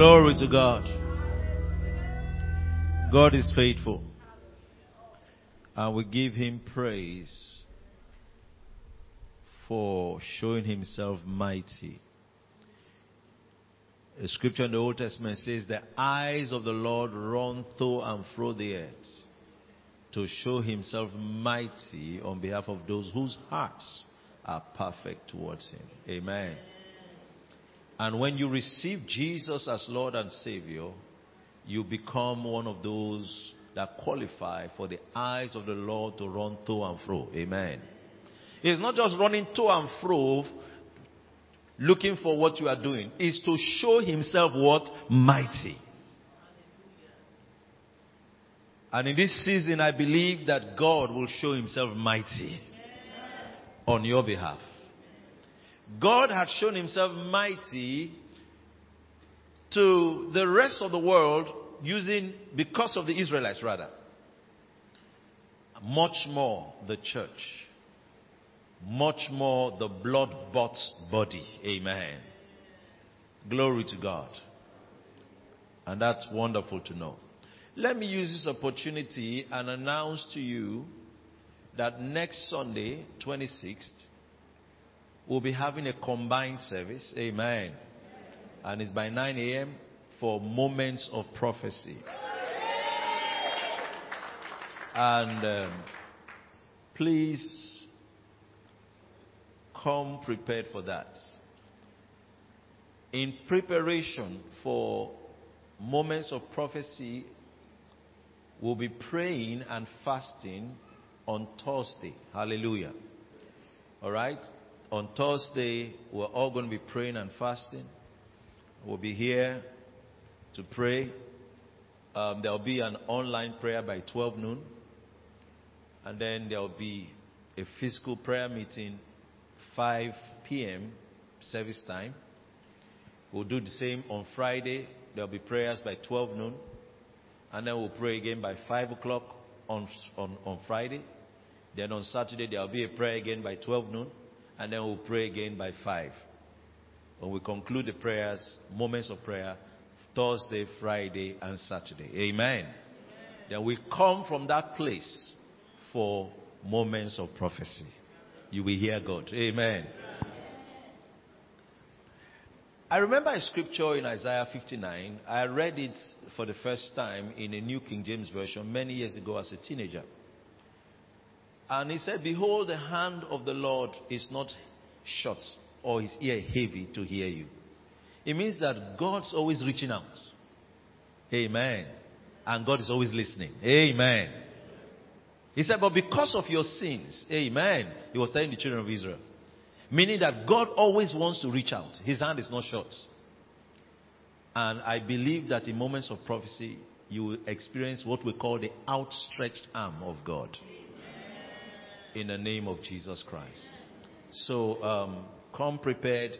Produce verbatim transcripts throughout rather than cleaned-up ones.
Glory to God. God is faithful. And we give him praise for showing himself mighty. The scripture in the Old Testament says, the eyes of the Lord run through and through the earth to show himself mighty on behalf of those whose hearts are perfect towards him. Amen. And when you receive Jesus as Lord and Savior, you become one of those that qualify for the eyes of the Lord to run to and fro. Amen. It's not just running to and fro looking for what you are doing. It's to show himself what? Mighty. And in this season, I believe that God will show himself mighty on your behalf. God had shown himself mighty to the rest of the world using, because of the Israelites rather. Much more the church. Much more the blood-bought body. Amen. Glory to God. And that's wonderful to know. Let me use this opportunity and announce to you that next Sunday, twenty-sixth, we'll be having a combined service. Amen. And it's by nine a.m. for Moments of Prophecy. And um, please come prepared for that. In preparation for Moments of Prophecy, we'll be praying and fasting on Thursday. Hallelujah. All right? On Thursday, we're all going to be praying and fasting. We'll be here to pray. Um, there will be an online prayer by twelve noon. And then there will be a physical prayer meeting, five p.m. service time. We'll do the same on Friday. There will be prayers by twelve noon. And then we'll pray again by five o'clock on, on, on Friday. Then on Saturday, there will be a prayer again by twelve noon. And then we'll pray again by five. When we conclude the prayers, moments of prayer, Thursday, Friday, and Saturday. Amen. Amen. Then we come from that place for Moments of Prophecy. You will hear God. Amen. Amen. I remember a scripture in Isaiah fifty-nine. I read it for the first time in a New King James Version many years ago as a teenager. And he said, behold, the hand of the Lord is not short or his ear heavy to hear you. It means that God's always reaching out. Amen. And God is always listening. Amen. He said, but because of your sins, amen, he was telling the children of Israel. Meaning that God always wants to reach out. His hand is not short. And I believe that in Moments of Prophecy, you will experience what we call the outstretched arm of God. In the name of Jesus Christ. So, um, come prepared.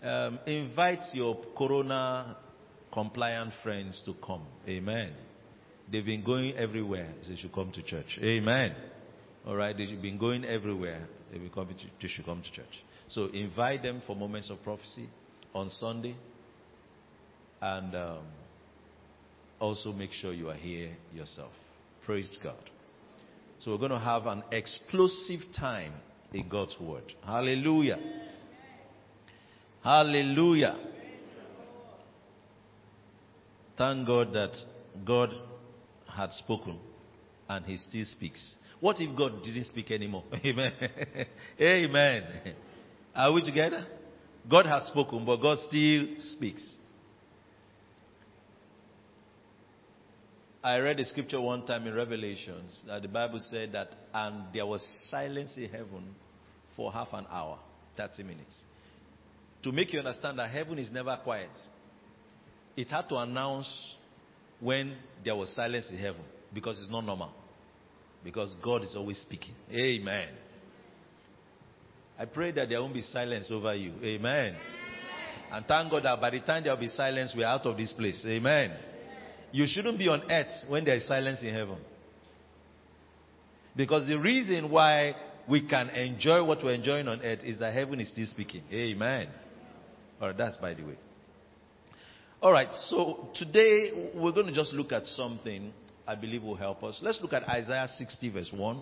Um, invite your corona-compliant friends to come. Amen. They've been going everywhere. They should come to church. Amen. All right. They've been going everywhere. They, will come to, they should come to church. So, invite them for Moments of Prophecy on Sunday. And um, also make sure you are here yourself. Praise God. So we're going to have an explosive time in God's word. Hallelujah. Hallelujah. Thank God that God had spoken and he still speaks. What if God didn't speak anymore? Amen. Amen. Are we together? God had spoken, but God still speaks. I read a scripture one time in Revelations that the Bible said that, and there was silence in heaven for half an hour, thirty minutes. To make you understand that heaven is never quiet. It had to announce when there was silence in heaven because it's not normal. Because God is always speaking. Amen. I pray that there won't be silence over you. Amen. Amen. And thank God that by the time there will be silence, we are out of this place. Amen. You shouldn't be on earth when there is silence in heaven. Because the reason why we can enjoy what we're enjoying on earth is that heaven is still speaking. Amen. All right, that's by the way. All right, so today we're going to just look at something I believe will help us. Let's look at Isaiah sixty verse one.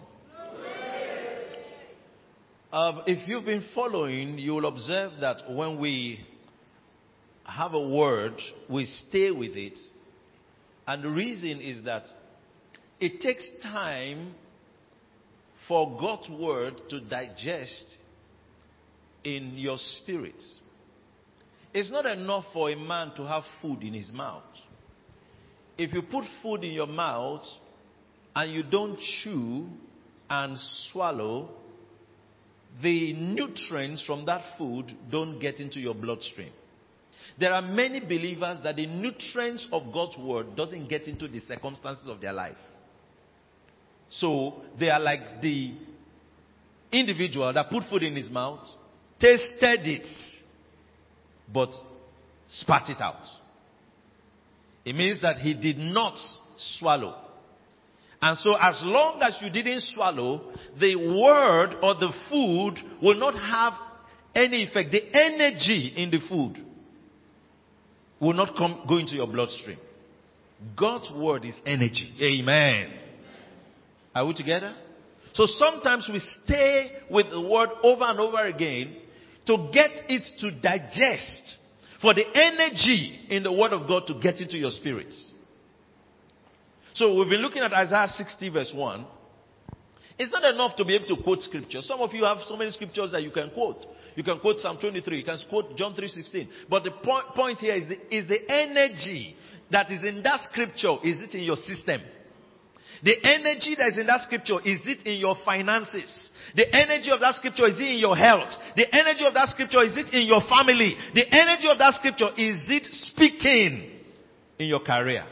Um, if you've been following, you will observe that when we have a word, we stay with it. And the reason is that it takes time for God's word to digest in your spirit. It's not enough for a man to have food in his mouth. If you put food in your mouth and you don't chew and swallow, the nutrients from that food don't get into your bloodstream. There are many believers that the nutrients of God's word doesn't get into the circumstances of their life. So they are like the individual that put food in his mouth, tasted it, but spat it out. It means that he did not swallow. And so as long as you didn't swallow, the word or the food will not have any effect. The energy in the food will not come, go into your bloodstream. God's word is energy. Amen. Are we together? So sometimes we stay with the word over and over again to get it to digest, for the energy in the word of God to get into your spirit. So we've been looking at Isaiah sixty verse one. It's not enough to be able to quote scripture. Some of you have so many scriptures that you can quote. You can quote Psalm twenty-three. You can quote John three sixteen. But the point, point here is the, is the energy that is in that scripture, is it in your system? The energy that is in that scripture, is it in your finances? The energy of that scripture, is it in your health? The energy of that scripture, is it in your family? The energy of that scripture, is it speaking in your career?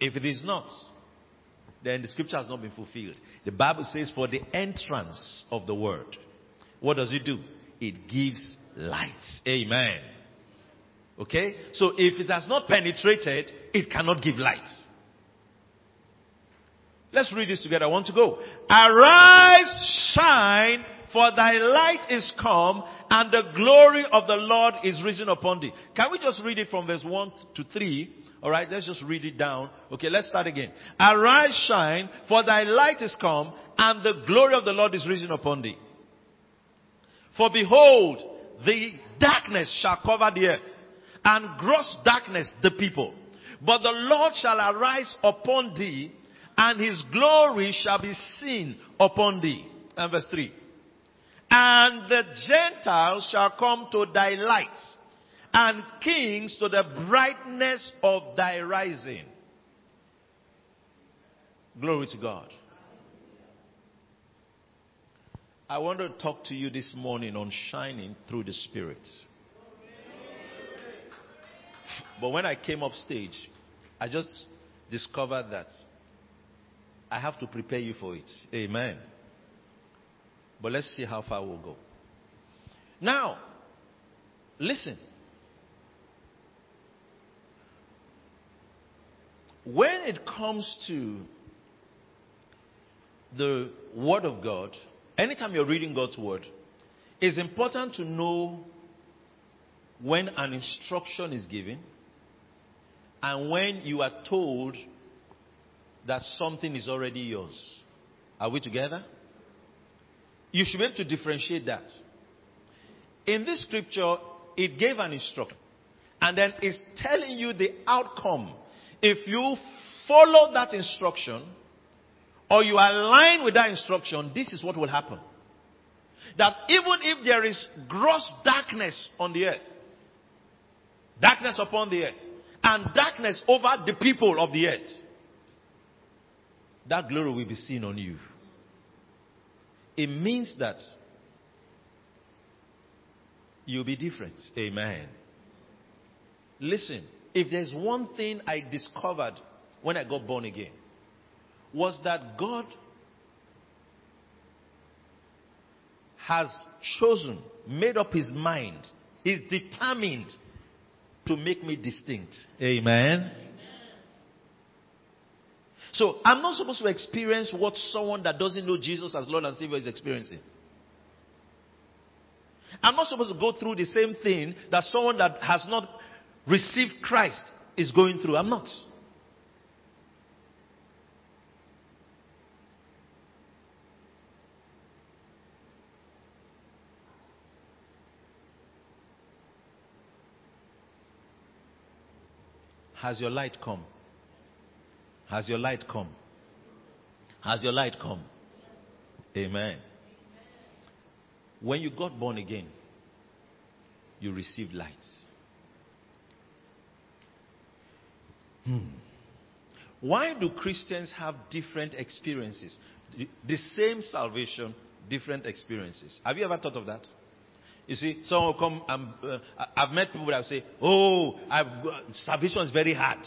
If it is not, then the scripture has not been fulfilled. The Bible says for the entrance of the word, what does it do? It gives light. Amen. Okay? So if it has not penetrated, it cannot give light. Let's read this together. I want to go. Arise, shine, for thy light is come, and the glory of the Lord is risen upon thee. Can we just read it from verse one to three? All right, let's just read it down. Okay, let's start again. Arise, shine, for thy light is come, and the glory of the Lord is risen upon thee. For behold, the darkness shall cover the earth, and gross darkness the people. But the Lord shall arise upon thee, and his glory shall be seen upon thee. And verse three. And the Gentiles shall come to thy light, and kings to the brightness of thy rising. Glory to God. I want to talk to you this morning on shining through the Spirit. But when I came up stage, I just discovered that I have to prepare you for it. Amen. But let's see how far we'll go. Now, listen. When it comes to the Word of God, anytime you're reading God's Word, it's important to know when an instruction is given and when you are told that something is already yours. Are we together? You should be able to differentiate that. In this scripture, it gave an instruction, and then it's telling you the outcome. If you follow that instruction, or you align with that instruction, this is what will happen. That even if there is gross darkness on the earth, darkness upon the earth, and darkness over the people of the earth, that glory will be seen on you. It means that you'll be different. Amen. Listen. If there's one thing I discovered when I got born again, was that God has chosen, made up his mind, is determined to make me distinct. Amen. Amen. So I'm not supposed to experience what someone that doesn't know Jesus as Lord and Savior is experiencing. I'm not supposed to go through the same thing that someone that has not received Christ is going through. I'm not. Has your light come? Has your light come? Has your light come? Amen. When you got born again, you received light. Hmm. Why do Christians have different experiences? The same salvation, different experiences. Have you ever thought of that? You see, some will come, and, uh, I've met people that say, oh, I've got, salvation is very hard.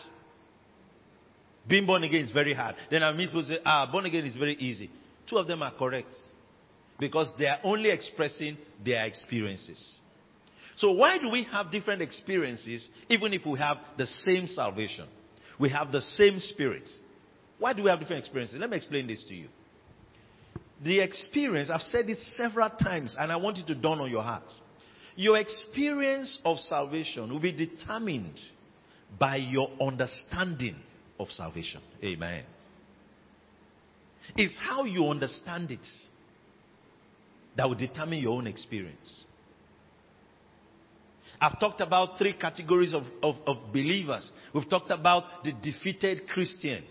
Being born again is very hard. Then I meet people say, ah, born again is very easy. Two of them are correct. Because they are only expressing their experiences. So why do we have different experiences even if we have the same salvation? We have the same spirit. Why do we have different experiences? Let me explain this to you. The experience, I've said it several times and I want it to dawn on your heart. Your experience of salvation will be determined by your understanding of salvation. Amen. It's how you understand it that will determine your own experience. I've talked about three categories of, of, of believers. We've talked about the defeated Christian,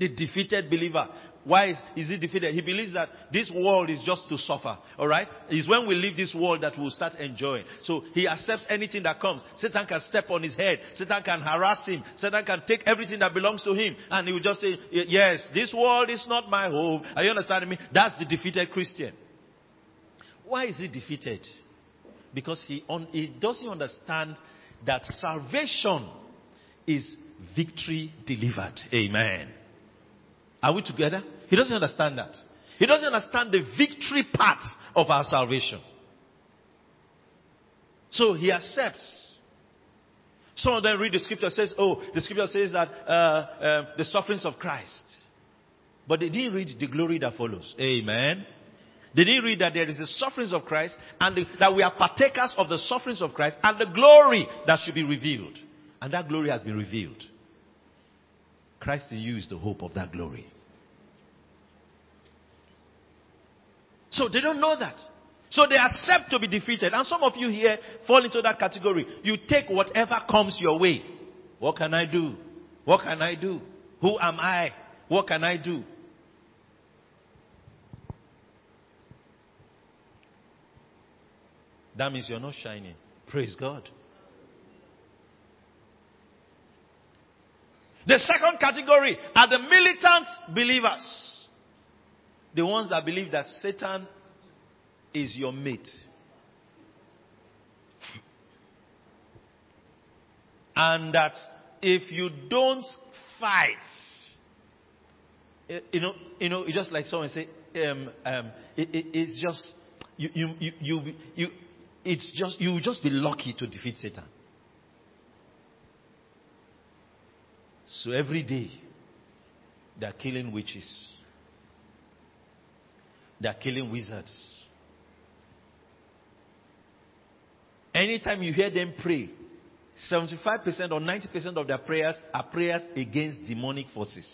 the defeated believer. Why is, is he defeated? He believes that this world is just to suffer. All right? It's when we leave this world that we'll start enjoying. So he accepts anything that comes. Satan can step on his head. Satan can harass him. Satan can take everything that belongs to him. And he will just say, yes, this world is not my home. Are you understanding me? That's the defeated Christian. Why is he defeated? Because he, un- he doesn't understand that salvation is victory delivered. Amen. Are we together? He doesn't understand that. He doesn't understand the victory part of our salvation. So he accepts. Some of them read the scripture says, oh, the scripture says that uh, uh, the sufferings of Christ. But they didn't read the glory that follows. Amen. They didn't read that there is the sufferings of Christ and the, that we are partakers of the sufferings of Christ and the glory that should be revealed. And that glory has been revealed. Christ in you is the hope of that glory. So they don't know that. So they accept to be defeated. And some of you here fall into that category. You take whatever comes your way. What can I do? What can I do? Who am I? What can I do? That means you're not shining. Praise God. The second category are the militant believers. The ones that believe that Satan is your mate. And that if you don't fight, you know, you know, it's just like someone say, um, um, it, it, it's just, you, you, you, you, you It's just, you will just be lucky to defeat Satan. So every day, they're killing witches. They're killing wizards. Anytime you hear them pray, seventy-five percent or ninety percent of their prayers are prayers against demonic forces.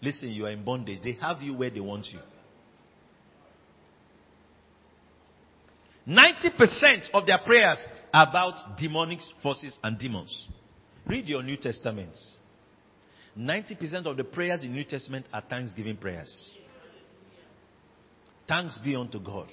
Listen, you are in bondage. They have you where they want you. ninety percent of their prayers are about demonic forces and demons. Read your New Testament. ninety percent of the prayers in New Testament are thanksgiving prayers. Thanks be unto God.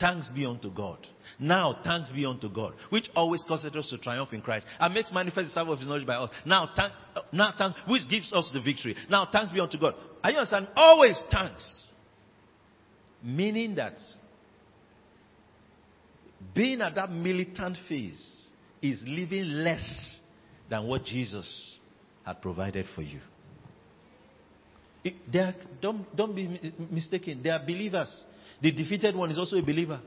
Thanks be unto God. Now, thanks be unto God, which always causes us to triumph in Christ and makes manifest the service of his knowledge by us. Now, thanks, now thanks, which gives us the victory. Now, thanks be unto God. Are you understanding? Always thanks. Meaning that being at that militant phase is living less than what Jesus had provided for you. It, they are, don't, don't be mistaken. They are believers. The defeated one is also a believer.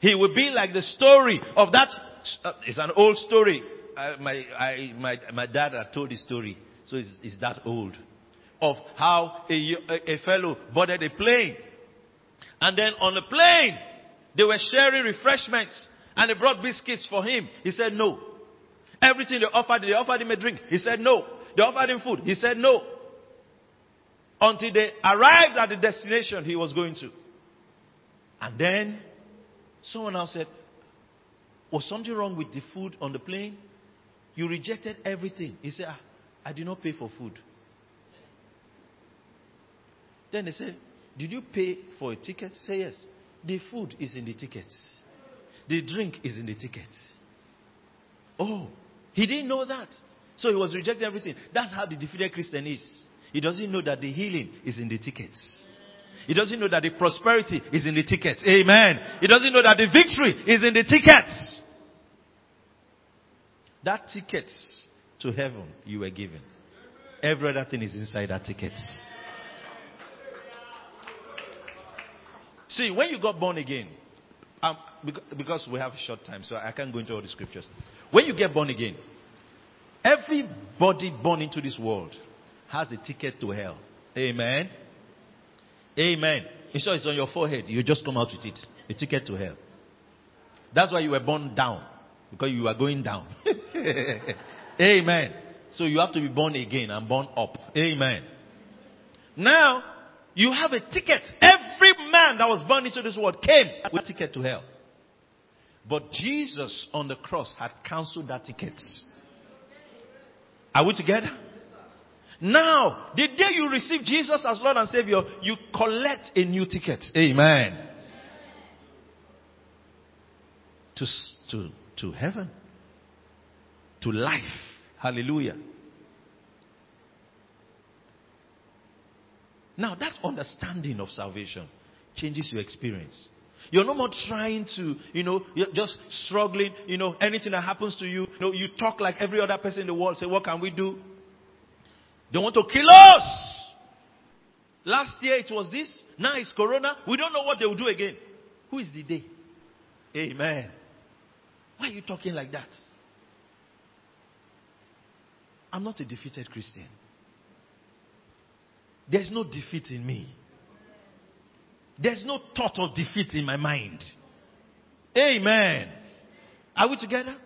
He will be like the story of that. Uh, it's an old story. I, my, I, my, my dad had told the story. So it's, it's that old. Of how a, a, a fellow boarded a plane. And then on the plane, they were sharing refreshments. And they brought biscuits for him. He said no. Everything they offered, they offered him a drink. He said no. They offered him food. He said no. Until they arrived at the destination he was going to. And then someone else said, was something wrong with the food on the plane? You rejected everything. He said, ah, I did not pay for food. Then they said, did you pay for a ticket? Say yes. The food is in the ticket. The drink is in the ticket. Oh, he didn't know that. So he was rejecting everything. That's how the defeated Christian is. He doesn't know that the healing is in the tickets. He doesn't know that the prosperity is in the tickets. Amen. He doesn't know that the victory is in the tickets. That ticket to heaven you were given. Every other thing is inside that ticket. See, when you got born again, um, because we have a short time, so I can't go into all the scriptures. When you get born again, everybody born into this world has a ticket to hell. Amen. Amen. You sure it's on your forehead. You just come out with it. A ticket to hell. That's why you were born down. Because you are going down. Amen. So you have to be born again and born up. Amen. Now, you have a ticket. Every man that was born into this world came with a ticket to hell. But Jesus on the cross had cancelled that ticket. Are we together? Now, the day you receive Jesus as Lord and Savior, you collect a new ticket. Amen. To... to To heaven. To life. Hallelujah. Now that understanding of salvation changes your experience. You're no more trying to, you know, you're just struggling, you know, anything that happens to you, you know, you talk like every other person in the world, say, what can we do? They want to kill us. Last year it was this, now it's corona. We don't know what they will do again. Who is the day? Amen. Why are you talking like that? I'm not a defeated Christian. There's no defeat in me. There's no thought of defeat in my mind. Amen. Are we together?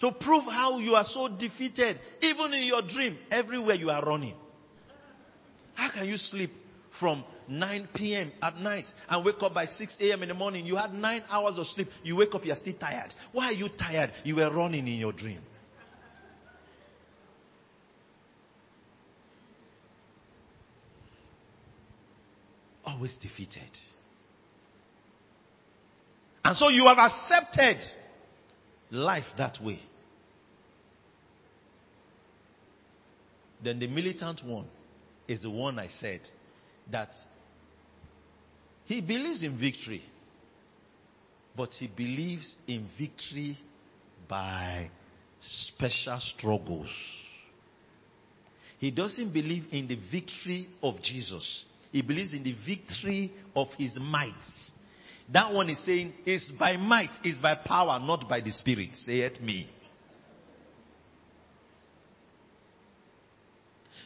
So prove how you are so defeated. Even in your dream, everywhere you are running. How can you sleep from nine p.m. at night and wake up by six a.m. in the morning? You had nine hours of sleep. You wake up, you're still tired. Why are you tired? You were running in your dream. Always defeated. And so you have accepted life that way. Then the militant one is the one I said that he believes in victory, but he believes in victory by special struggles. He doesn't believe in the victory of Jesus. He believes in the victory of his might. That one is saying, it's by might, it's by power, not by the Spirit. Say it me.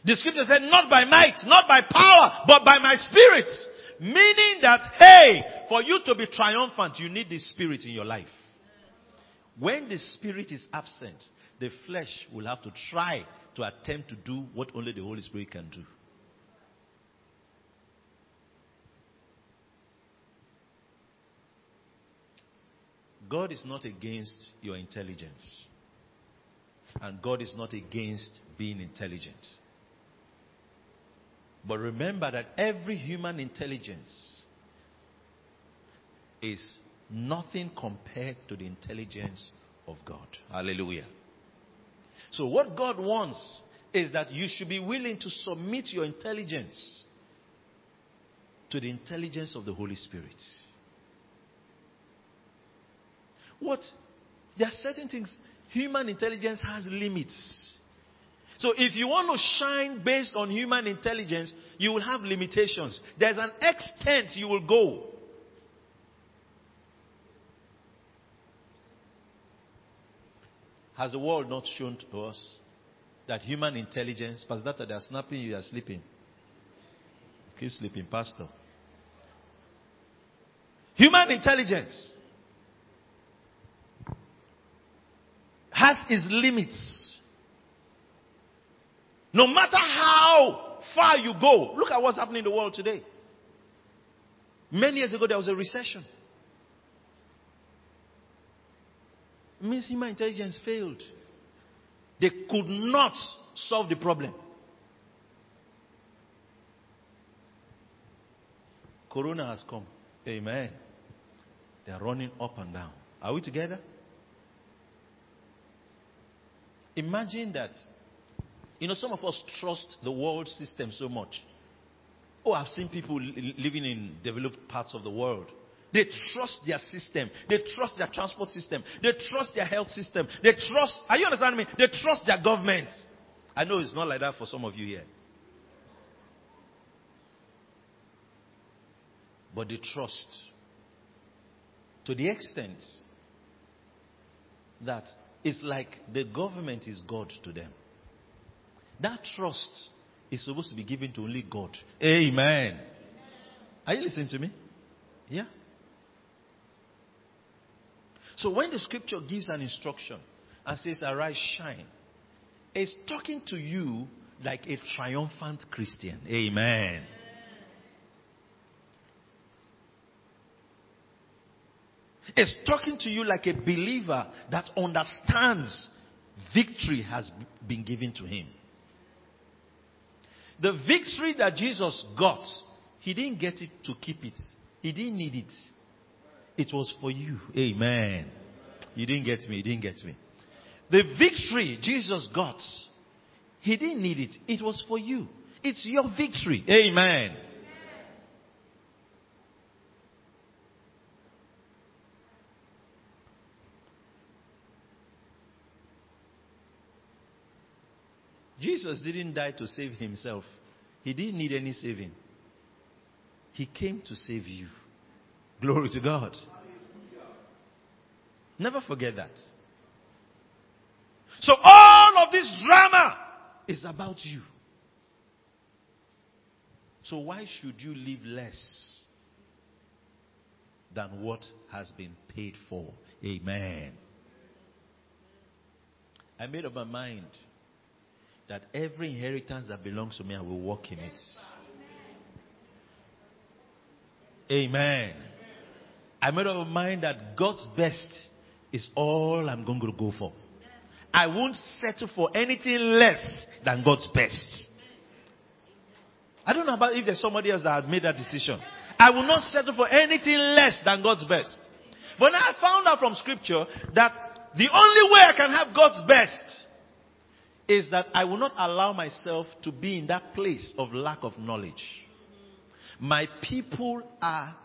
The scripture said, not by might, not by power, but by my Spirit. Meaning that, hey, for you to be triumphant, you need the Spirit in your life. When the Spirit is absent, the flesh will have to try to attempt to do what only the Holy Spirit can do. God is not against your intelligence. And God is not against being intelligent. But remember that every human intelligence is nothing compared to the intelligence of God. Hallelujah. So what God wants is that you should be willing to submit your intelligence to the intelligence of the Holy Spirit. What? There are certain things. Human intelligence has limits. So if you want to shine based on human intelligence, you will have limitations. There's an extent you will go. Has the world not shown to us that human intelligence, Pastor, they are snapping, you are sleeping. Keep sleeping, Pastor. Human intelligence has its limits. No matter how far you go, look at what's happening in the world today. Many years ago, there was a recession. It means human intelligence failed. They could not solve the problem. Corona has come. Amen. They are running up and down. Are we together? Imagine that. You know, some of us trust the world system so much. Oh, I've seen people li- living in developed parts of the world. They trust their system. They trust their transport system. They trust their health system. They trust, are you understanding me? They trust their government. I know it's not like that for some of you here. But they trust to the extent that it's like the government is God to them. That trust is supposed to be given to only God. Amen. Amen. Are you listening to me? Yeah. So when the scripture gives an instruction and says, arise, shine, it's talking to you like a triumphant Christian. Amen. Amen. It's talking to you like a believer that understands victory has been given to him. The victory that Jesus got, he didn't get it to keep it. He didn't need it. It was for you. Amen. You didn't get me. You didn't get me. The victory Jesus got, he didn't need it. It was for you. It's your victory. Amen. Jesus didn't die to save himself. He didn't need any saving. He came to save you. Glory to God. Never forget that. So all of this drama is about you. So why should you live less than what has been paid for? Amen. I made up my mind that every inheritance that belongs to me, I will walk in it. Amen. I made up my mind that God's best is all I'm going to go for. I won't settle for anything less than God's best. I don't know about if there's somebody else that has made that decision. I will not settle for anything less than God's best. But I found out from scripture that the only way I can have God's best is that I will not allow myself to be in that place of lack of knowledge. My people are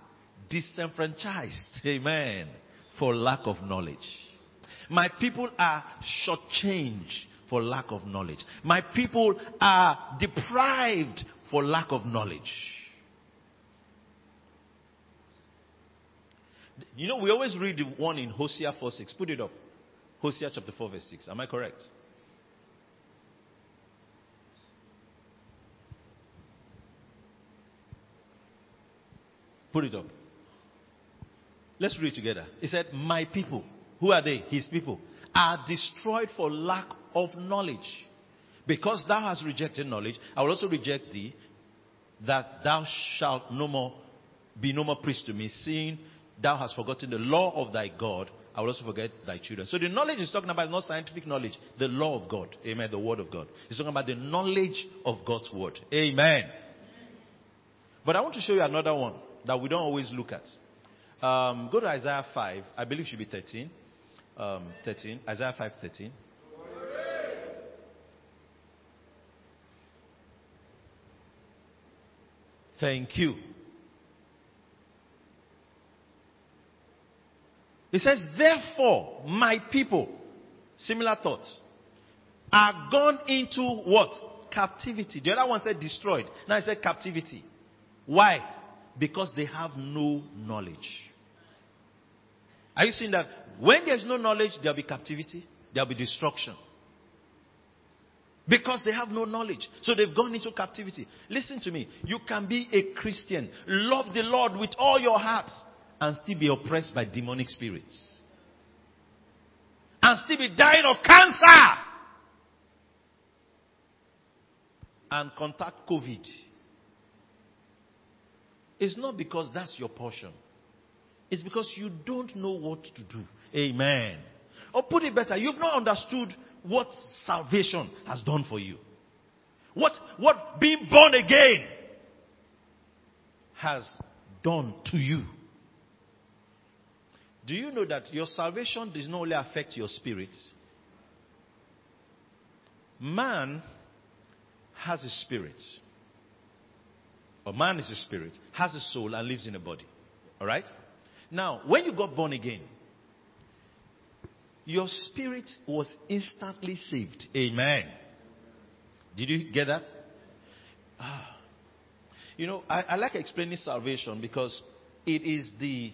disenfranchised, amen, for lack of knowledge. My people are shortchanged for lack of knowledge. My people are deprived for lack of knowledge. You know, we always read the one in Hosea four six. Put it up. Hosea chapter four verse six. Am I correct? Put it up. Let's read together. He said, my people, who are they? His people, are destroyed for lack of knowledge. Because thou hast rejected knowledge, I will also reject thee, that thou shalt no more be no more priest to me, seeing thou hast forgotten the law of thy God, I will also forget thy children. So the knowledge he's talking about is not scientific knowledge, the law of God. Amen. The word of God. He's talking about the knowledge of God's word. Amen. But I want to show you another one that we don't always look at. Um, go to Isaiah five. I believe it should be thirteen. Um, thirteen. Isaiah five, thirteen. Thank you. It says, therefore, my people, similar thoughts, are gone into what? Captivity. The other one said destroyed. Now it said captivity. Why? Because they have no knowledge. Are you seeing that? When there's no knowledge, there'll be captivity. There'll be destruction. Because they have no knowledge. So they've gone into captivity. Listen to me. You can be a Christian, love the Lord with all your heart, and still be oppressed by demonic spirits. and still be dying of cancer and contact COVID. It's not because that's your portion. It's because you don't know what to do. Amen. Or put it better, you've not understood what salvation has done for you. What, what being born again has done to you. Do you know that your salvation does not only affect your spirit? Man has a spirit. Or man is a spirit, has a soul and lives in a body. Alright? Now, when you got born again, your spirit was instantly saved. Amen. Did you get that? Ah. You know, I, I like explaining salvation because it is the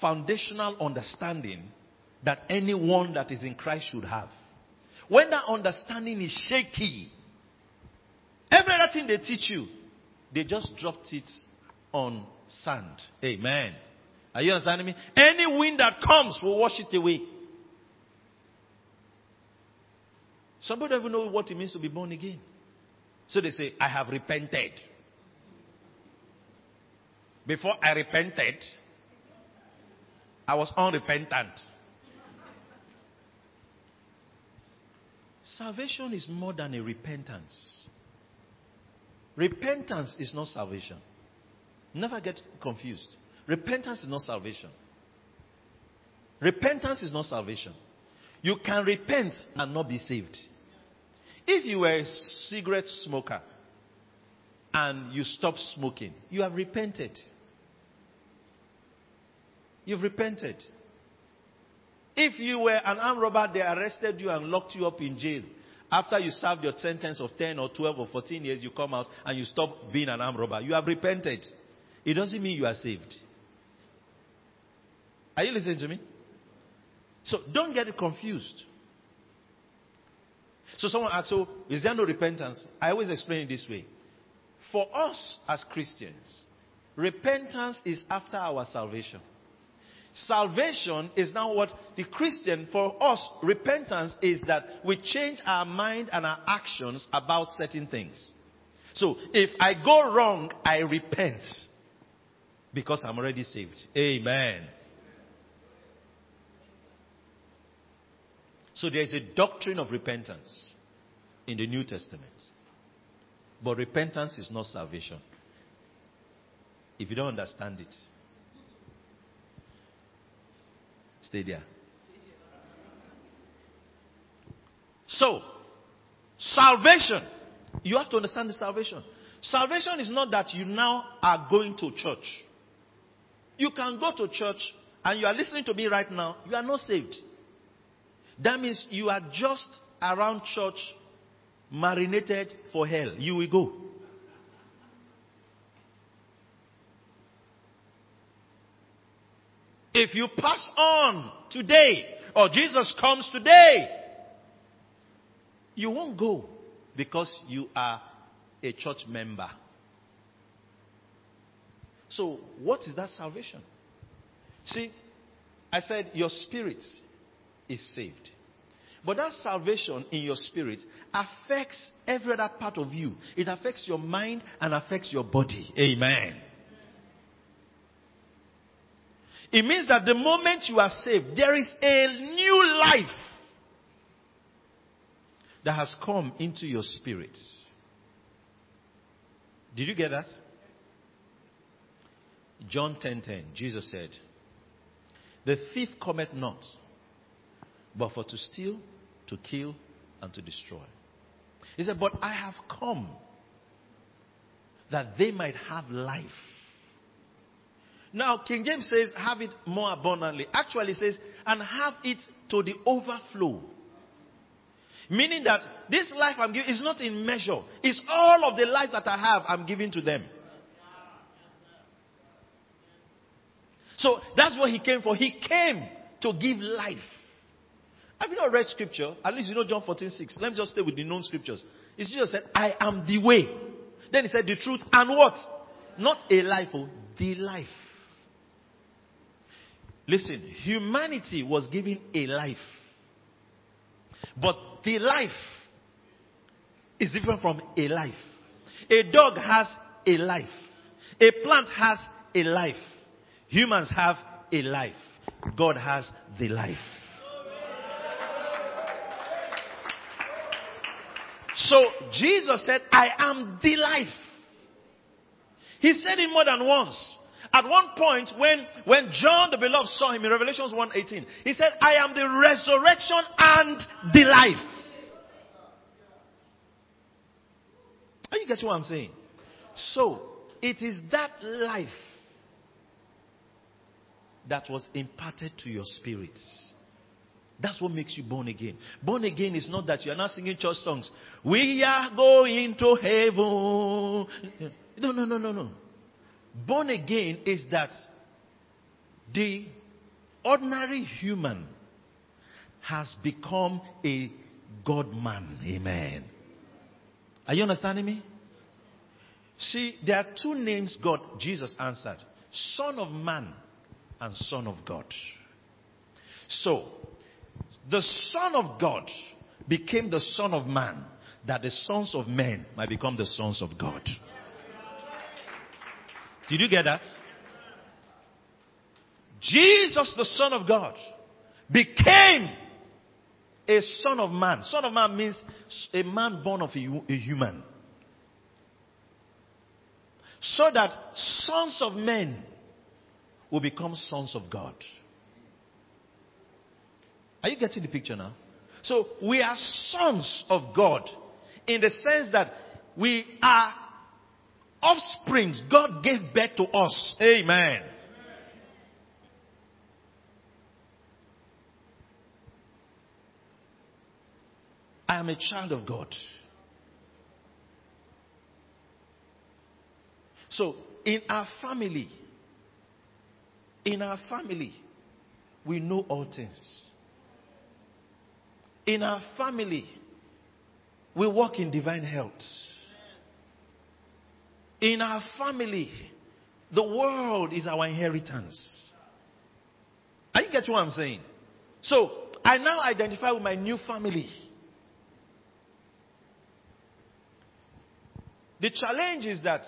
foundational understanding that anyone that is in Christ should have. When that understanding is shaky, every other thing they teach you, they just dropped it on sand. Amen. Are you understanding me? Any wind that comes will wash it away. Somebody don't even know what it means to be born again. So they say, I have repented. Before I repented, I was unrepentant. Salvation is more than a repentance. Repentance is not salvation. Never get confused. Repentance is not salvation. Repentance is not salvation. You can repent and not be saved. If you were a cigarette smoker and you stopped smoking, you have repented. You've repented. If you were an armed robber, they arrested you and locked you up in jail. After you served your sentence of ten or twelve or fourteen years, you come out and you stop being an armed robber. You have repented. It doesn't mean you are saved. Are you listening to me? So don't get confused. So someone asks, so is there no repentance? I always explain it this way. For us as Christians, repentance is after our salvation. Salvation is now what the Christian, for us, repentance is that we change our mind and our actions about certain things. So, if I go wrong, I repent. Because I'm already saved. Amen. So, there is a doctrine of repentance in the New Testament. But repentance is not salvation. If you don't understand it. Stay there. So, salvation. You have to understand the salvation. Salvation is not that you now are going to church. You can go to church and you are listening to me right now. You are not saved. That means you are just around church marinated for hell. You will go. If you pass on today, or Jesus comes today, you won't go because you are a church member. So, what is that salvation? See, I said your spirit is saved. But that salvation in your spirit affects every other part of you. It affects your mind and affects your body. Amen. It means that the moment you are saved, there is a new life that has come into your spirit. Did you get that? John ten ten, Jesus said, the thief cometh not, but for to steal, to kill, and to destroy. He said, but I have come that they might have life. Now, King James says, have it more abundantly. Actually, it says, and have it to the overflow. Meaning that this life I'm giving is not in measure. It's all of the life that I have, I'm giving to them. So, that's what he came for. He came to give life. Have you not read scripture? At least you know John fourteen six. Let me just stay with the known scriptures. It's Jesus said, I am the way. Then he said, the truth and what? Not a life, oh, the life. Listen, humanity was given a life. But the life is different from a life. A dog has a life. A plant has a life. Humans have a life. God has the life. So Jesus said, I am the life. He said it more than once. At one point, when, when John the Beloved saw him in Revelation one eighteen, he said, I am the resurrection and the life. Are you getting what I'm saying? So, it is that life that was imparted to your spirits. That's what makes you born again. Born again is not that you are not singing church songs. We are going to heaven. No, no, no, no, no. Born again is that the ordinary human has become a God man. Amen. Are you understanding me? See, there are two names God, Jesus answered. Son of man and Son of God. So, the Son of God became the Son of man, that the sons of men might become the sons of God. Did you get that? Jesus, the Son of God, became a son of man. Son of man means a man born of a human. So that sons of men will become sons of God. Are you getting the picture now? So we are sons of God in the sense that we are offsprings. God gave birth to us. Amen. Amen. I am a child of God. So in our family, in our family, we know all things. In our family, we walk in divine health. In our family, the world is our inheritance. Are you getting what I'm saying? So, I now identify with my new family. The challenge is that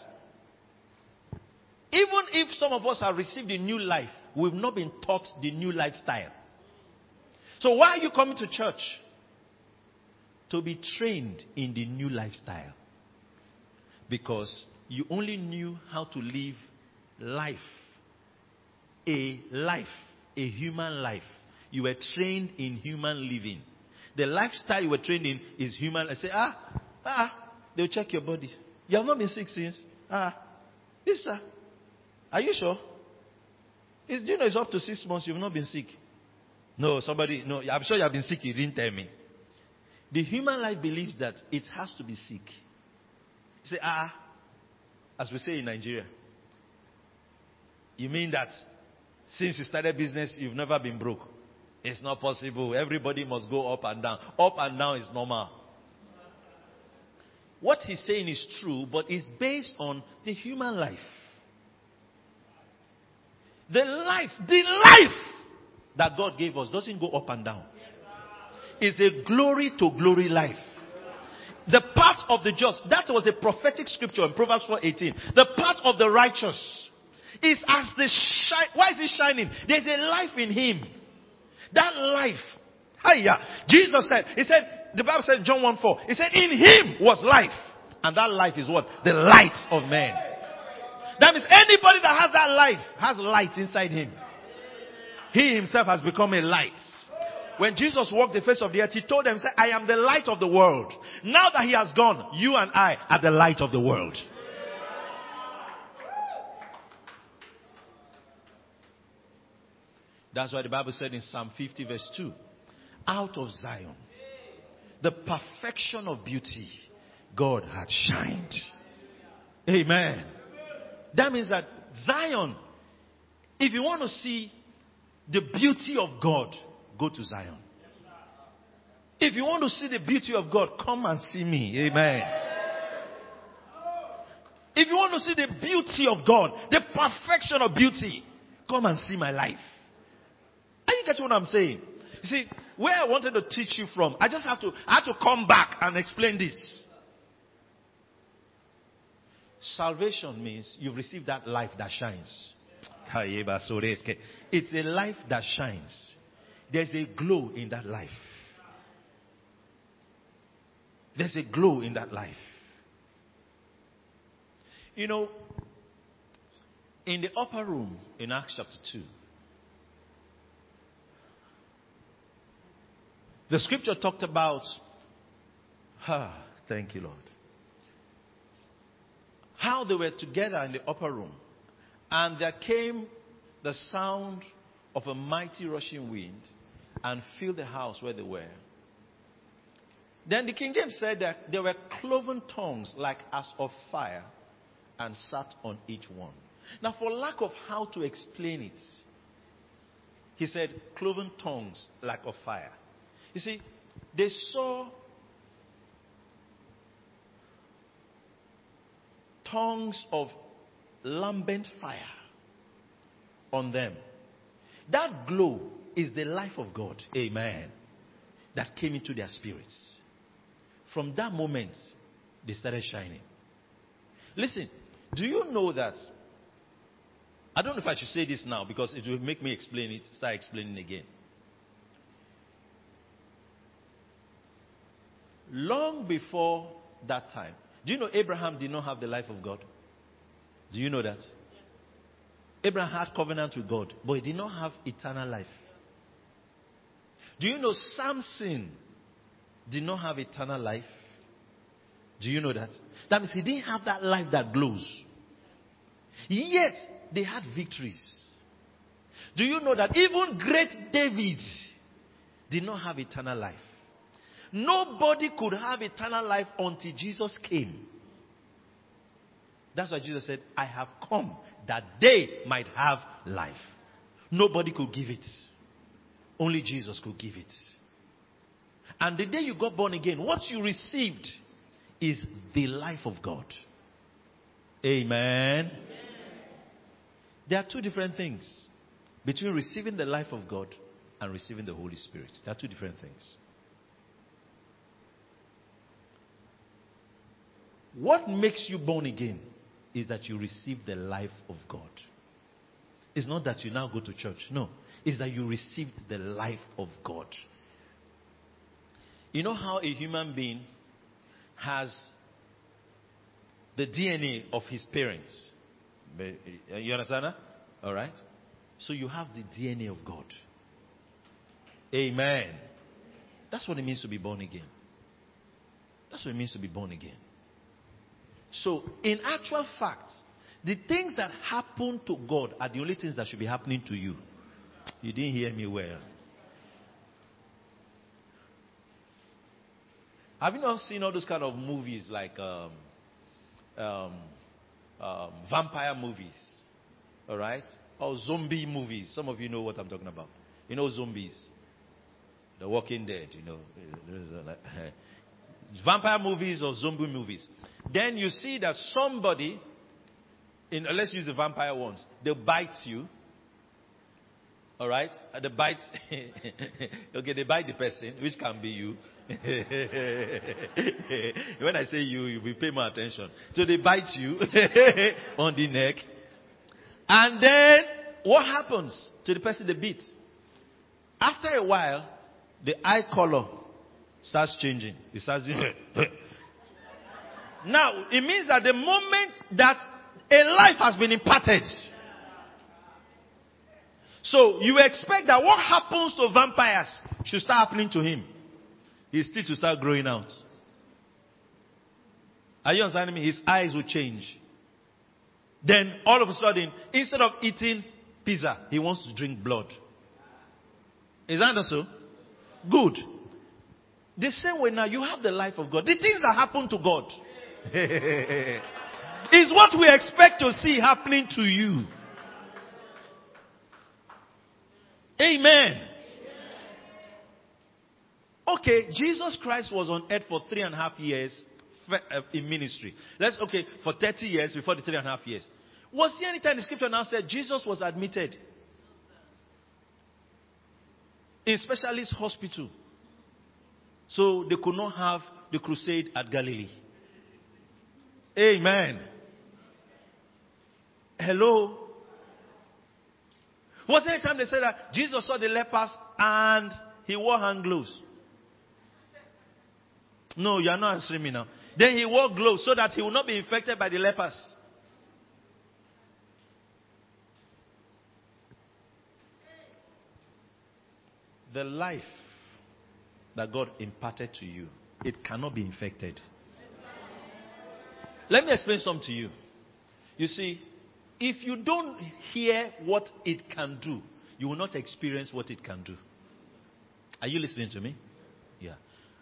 even if some of us have received a new life, we've not been taught the new lifestyle. So, why are you coming to church? To be trained in the new lifestyle. Because you only knew how to live life. A life. A human life. You were trained in human living. The lifestyle you were trained in is human. I say, ah, ah, they'll check your body. You have not been sick since. Ah, this, sir. Are you sure? It's, you know, it's up to six months you've not been sick. No, somebody, no, I'm sure you have been sick. You didn't tell me. The human life believes that it has to be sick. You say, ah, as we say in Nigeria, you mean that since you started business, you've never been broke? It's not possible. Everybody must go up and down. Up and down is normal. What he's saying is true, but it's based on the human life. The life, the life that God gave us doesn't go up and down. It's a glory to glory life. The path of the just, that was a prophetic scripture in Proverbs four eighteen. The path of the righteous is as the shine. Why is it shining? There's a life in him. That life. Hiya. Jesus said, he said, the Bible said, John one four, he said, in him was life. And that life is what? The light of man. That means anybody that has that life has light inside him. He himself has become a light. When Jesus walked the face of the earth, he told them, I am the light of the world. Now that he has gone, you and I are the light of the world. That's why the Bible said in Psalm fifty verse two, out of Zion, the perfection of beauty, God had shined. Amen. That means that Zion, if you want to see the beauty of God, go to Zion. If you want to see the beauty of God, come and see me. Amen. If you want to see the beauty of God, the perfection of beauty, come and see my life. Are you getting what I'm saying? You see, where I wanted to teach you from, I just have to, I have to come back and explain this. Salvation means you've received that life that shines. It's a life that shines. There's a glow in that life. There's a glow in that life. You know, in the upper room in Acts chapter two, the scripture talked about, ah, thank you, Lord, how they were together in the upper room, and there came the sound of a mighty rushing wind and filled the house where they were. Then the King James said that there were cloven tongues like as of fire and sat on each one. Now, for lack of how to explain it, he said cloven tongues like of fire. You see, they saw tongues of lambent fire on them. That glow is the life of God, amen, that came into their spirits. From that moment, they started shining. Listen, do you know that? I don't know if I should say this now because it will make me explain it, start explaining again. Long before that time, do you know Abraham did not have the life of God? Do you know that? Abraham had covenant with God, but he did not have eternal life. Do you know Samson did not have eternal life? Do you know that? That means he didn't have that life that glows. Yet, they had victories. Do you know that even great David did not have eternal life? Nobody could have eternal life until Jesus came. That's why Jesus said, I have come that they might have life. Nobody could give it. Only Jesus could give it. And the day you got born again, what you received is the life of God. Amen. Amen. There are two different things between receiving the life of God and receiving the Holy Spirit. There are two different things. What makes you born again is that you receive the life of God. It's not that you now go to church. No. It's that you received the life of God. You know how a human being has the D N A of his parents. You understand that? All right. So you have the D N A of God. Amen. That's what it means to be born again. That's what it means to be born again. So, in actual fact, the things that happen to God are the only things that should be happening to you. You didn't hear me well. Have you not seen all those kind of movies like um, um, um, vampire movies? All right? Or zombie movies. Some of you know what I'm talking about. You know zombies. The Walking Dead, you know. Vampire movies or zombie movies. Then you see that somebody, in, let's use the vampire ones, they bite you. All right? They bite, okay, they bite the person, which can be you. When I say you, you will pay more attention. So they bite you on the neck. And then what happens to the person they beat? After a while, the eye color starts changing. It starts. Now, it means that the moment that a life has been imparted. So, you expect that what happens to vampires should start happening to him. His teeth will start growing out. Are you understanding me? His eyes will change. Then, all of a sudden, instead of eating pizza, he wants to drink blood. Is that so? Good. The same way now, you have the life of God. The things that happen to God is what we expect to see happening to you. Amen. Okay, Jesus Christ was on earth for three and a half years in ministry. Let's, okay, for thirty years before the three and a half years. Was there any time the scripture now said Jesus was admitted? in specialist hospital. So they could not have the crusade at Galilee. Amen. Hello. Was there a time they said that Jesus saw the lepers and he wore hand gloves? No, you are not answering me now. Then he wore gloves so that he would not be infected by the lepers. The life that God imparted to you, it cannot be infected. Let me explain something to you. You see, if you don't hear what it can do, you will not experience what it can do. Are you listening to me? Yeah.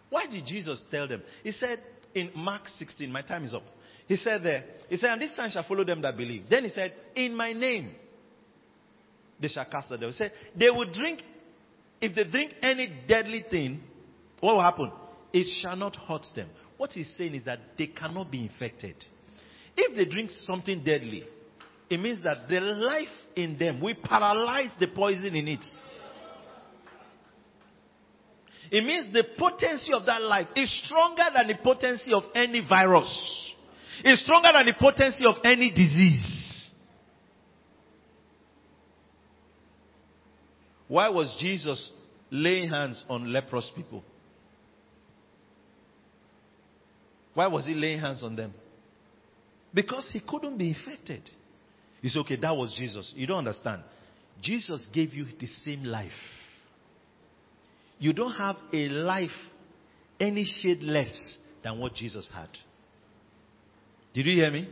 Why did Jesus tell them? He said in Mark sixteen, my time is up. He said there, he said, and this sign shall follow them that believe. Then he said, in my name, they shall cast out devils. He said, they will drink, if they drink any deadly thing, what will happen? It shall not hurt them. What he's saying is that they cannot be infected. If they drink something deadly, it means that the life in them will paralyze the poison in it. It means the potency of that life is stronger than the potency of any virus. It's stronger than the potency of any disease. Why was Jesus laying hands on leprous people? Why was he laying hands on them? Because he couldn't be infected. You say, okay, that was Jesus. You don't understand. Jesus gave you the same life. You don't have a life any shade less than what Jesus had. Did you hear me?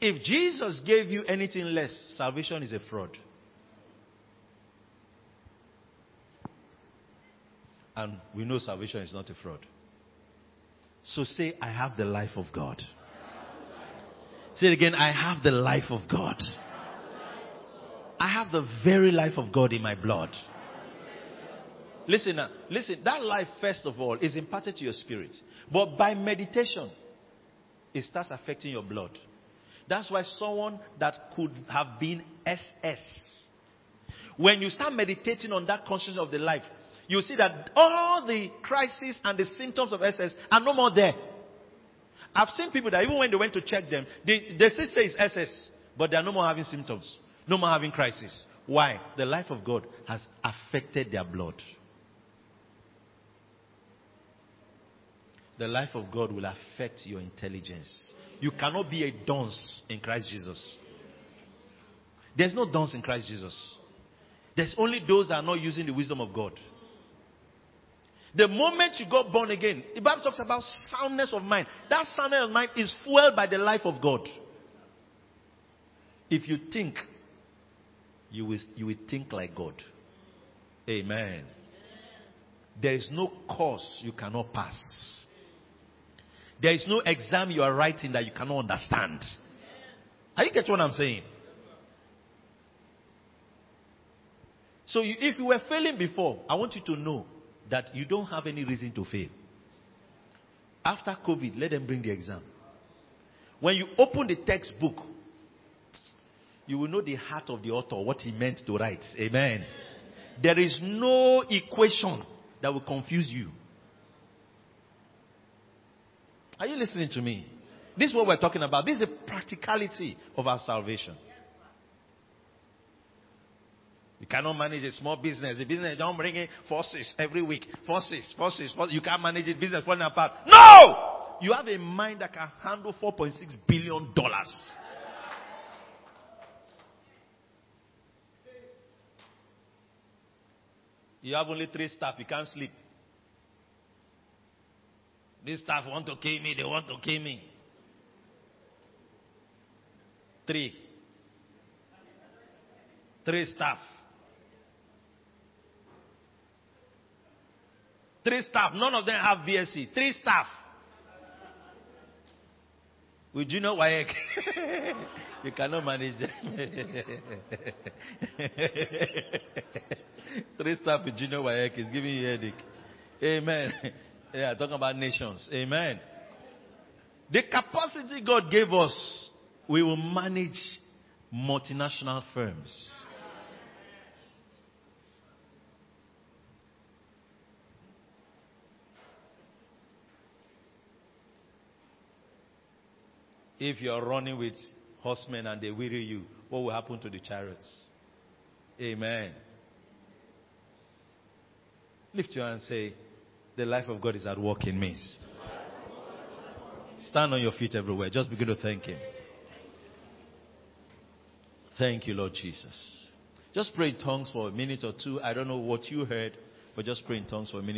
If Jesus gave you anything less, salvation is a fraud. And we know salvation is not a fraud. So say, I have the life of God. Say it again, I have the life of God. I have the very life of God in my blood. Listen, listen, that life, first of all, is imparted to your spirit. But by meditation, it starts affecting your blood. That's why someone that could have been S S, when you start meditating on that consciousness of the life, you see that all the crises and the symptoms of S S are no more there. I've seen people that even when they went to check them, they, they still say it's S S, but they are no more having symptoms, no more having crisis. Why? The life of God has affected their blood. The life of God will affect your intelligence. You cannot be a dunce in Christ Jesus. There's no dunce in Christ Jesus. There's only those that are not using the wisdom of God. The moment you got born again, the Bible talks about soundness of mind. That soundness of mind is fueled by the life of God. If you think, you will, you will think like God. Amen. There is no course you cannot pass. There is no exam you are writing that you cannot understand. Are you getting what I'm saying? So you, if you were failing before, I want you to know that you don't have any reason to fail. After COVID, let them bring the exam. When you open the textbook, you will know the heart of the author, what he meant to write. Amen. There is no equation that will confuse you. Are you listening to me? This is what we're talking about. This is the practicality of our salvation. You cannot manage a small business. The business don't bring in forces every week. Forces, forces, forces. You can't manage it. Business falling apart. No! You have a mind that can handle four point six billion dollars. You have only three staff. You can't sleep. These staff want to kill me. They want to kill me. Three. Three staff. Three staff. None of them have B S c. Three staff. With Junior Wayek. You cannot manage them. Three staff with Junior Wayek is giving you a headache. Amen. Yeah, talking about nations. Amen. The capacity God gave us, we will manage multinational firms. If you are running with horsemen and they weary you, what will happen to the chariots? Amen. Lift your hand and say, the life of God is at work in me. Stand on your feet everywhere. Just begin to thank Him. Thank you, Lord Jesus. Just pray in tongues for a minute or two. I don't know what you heard, but just pray in tongues for a minute.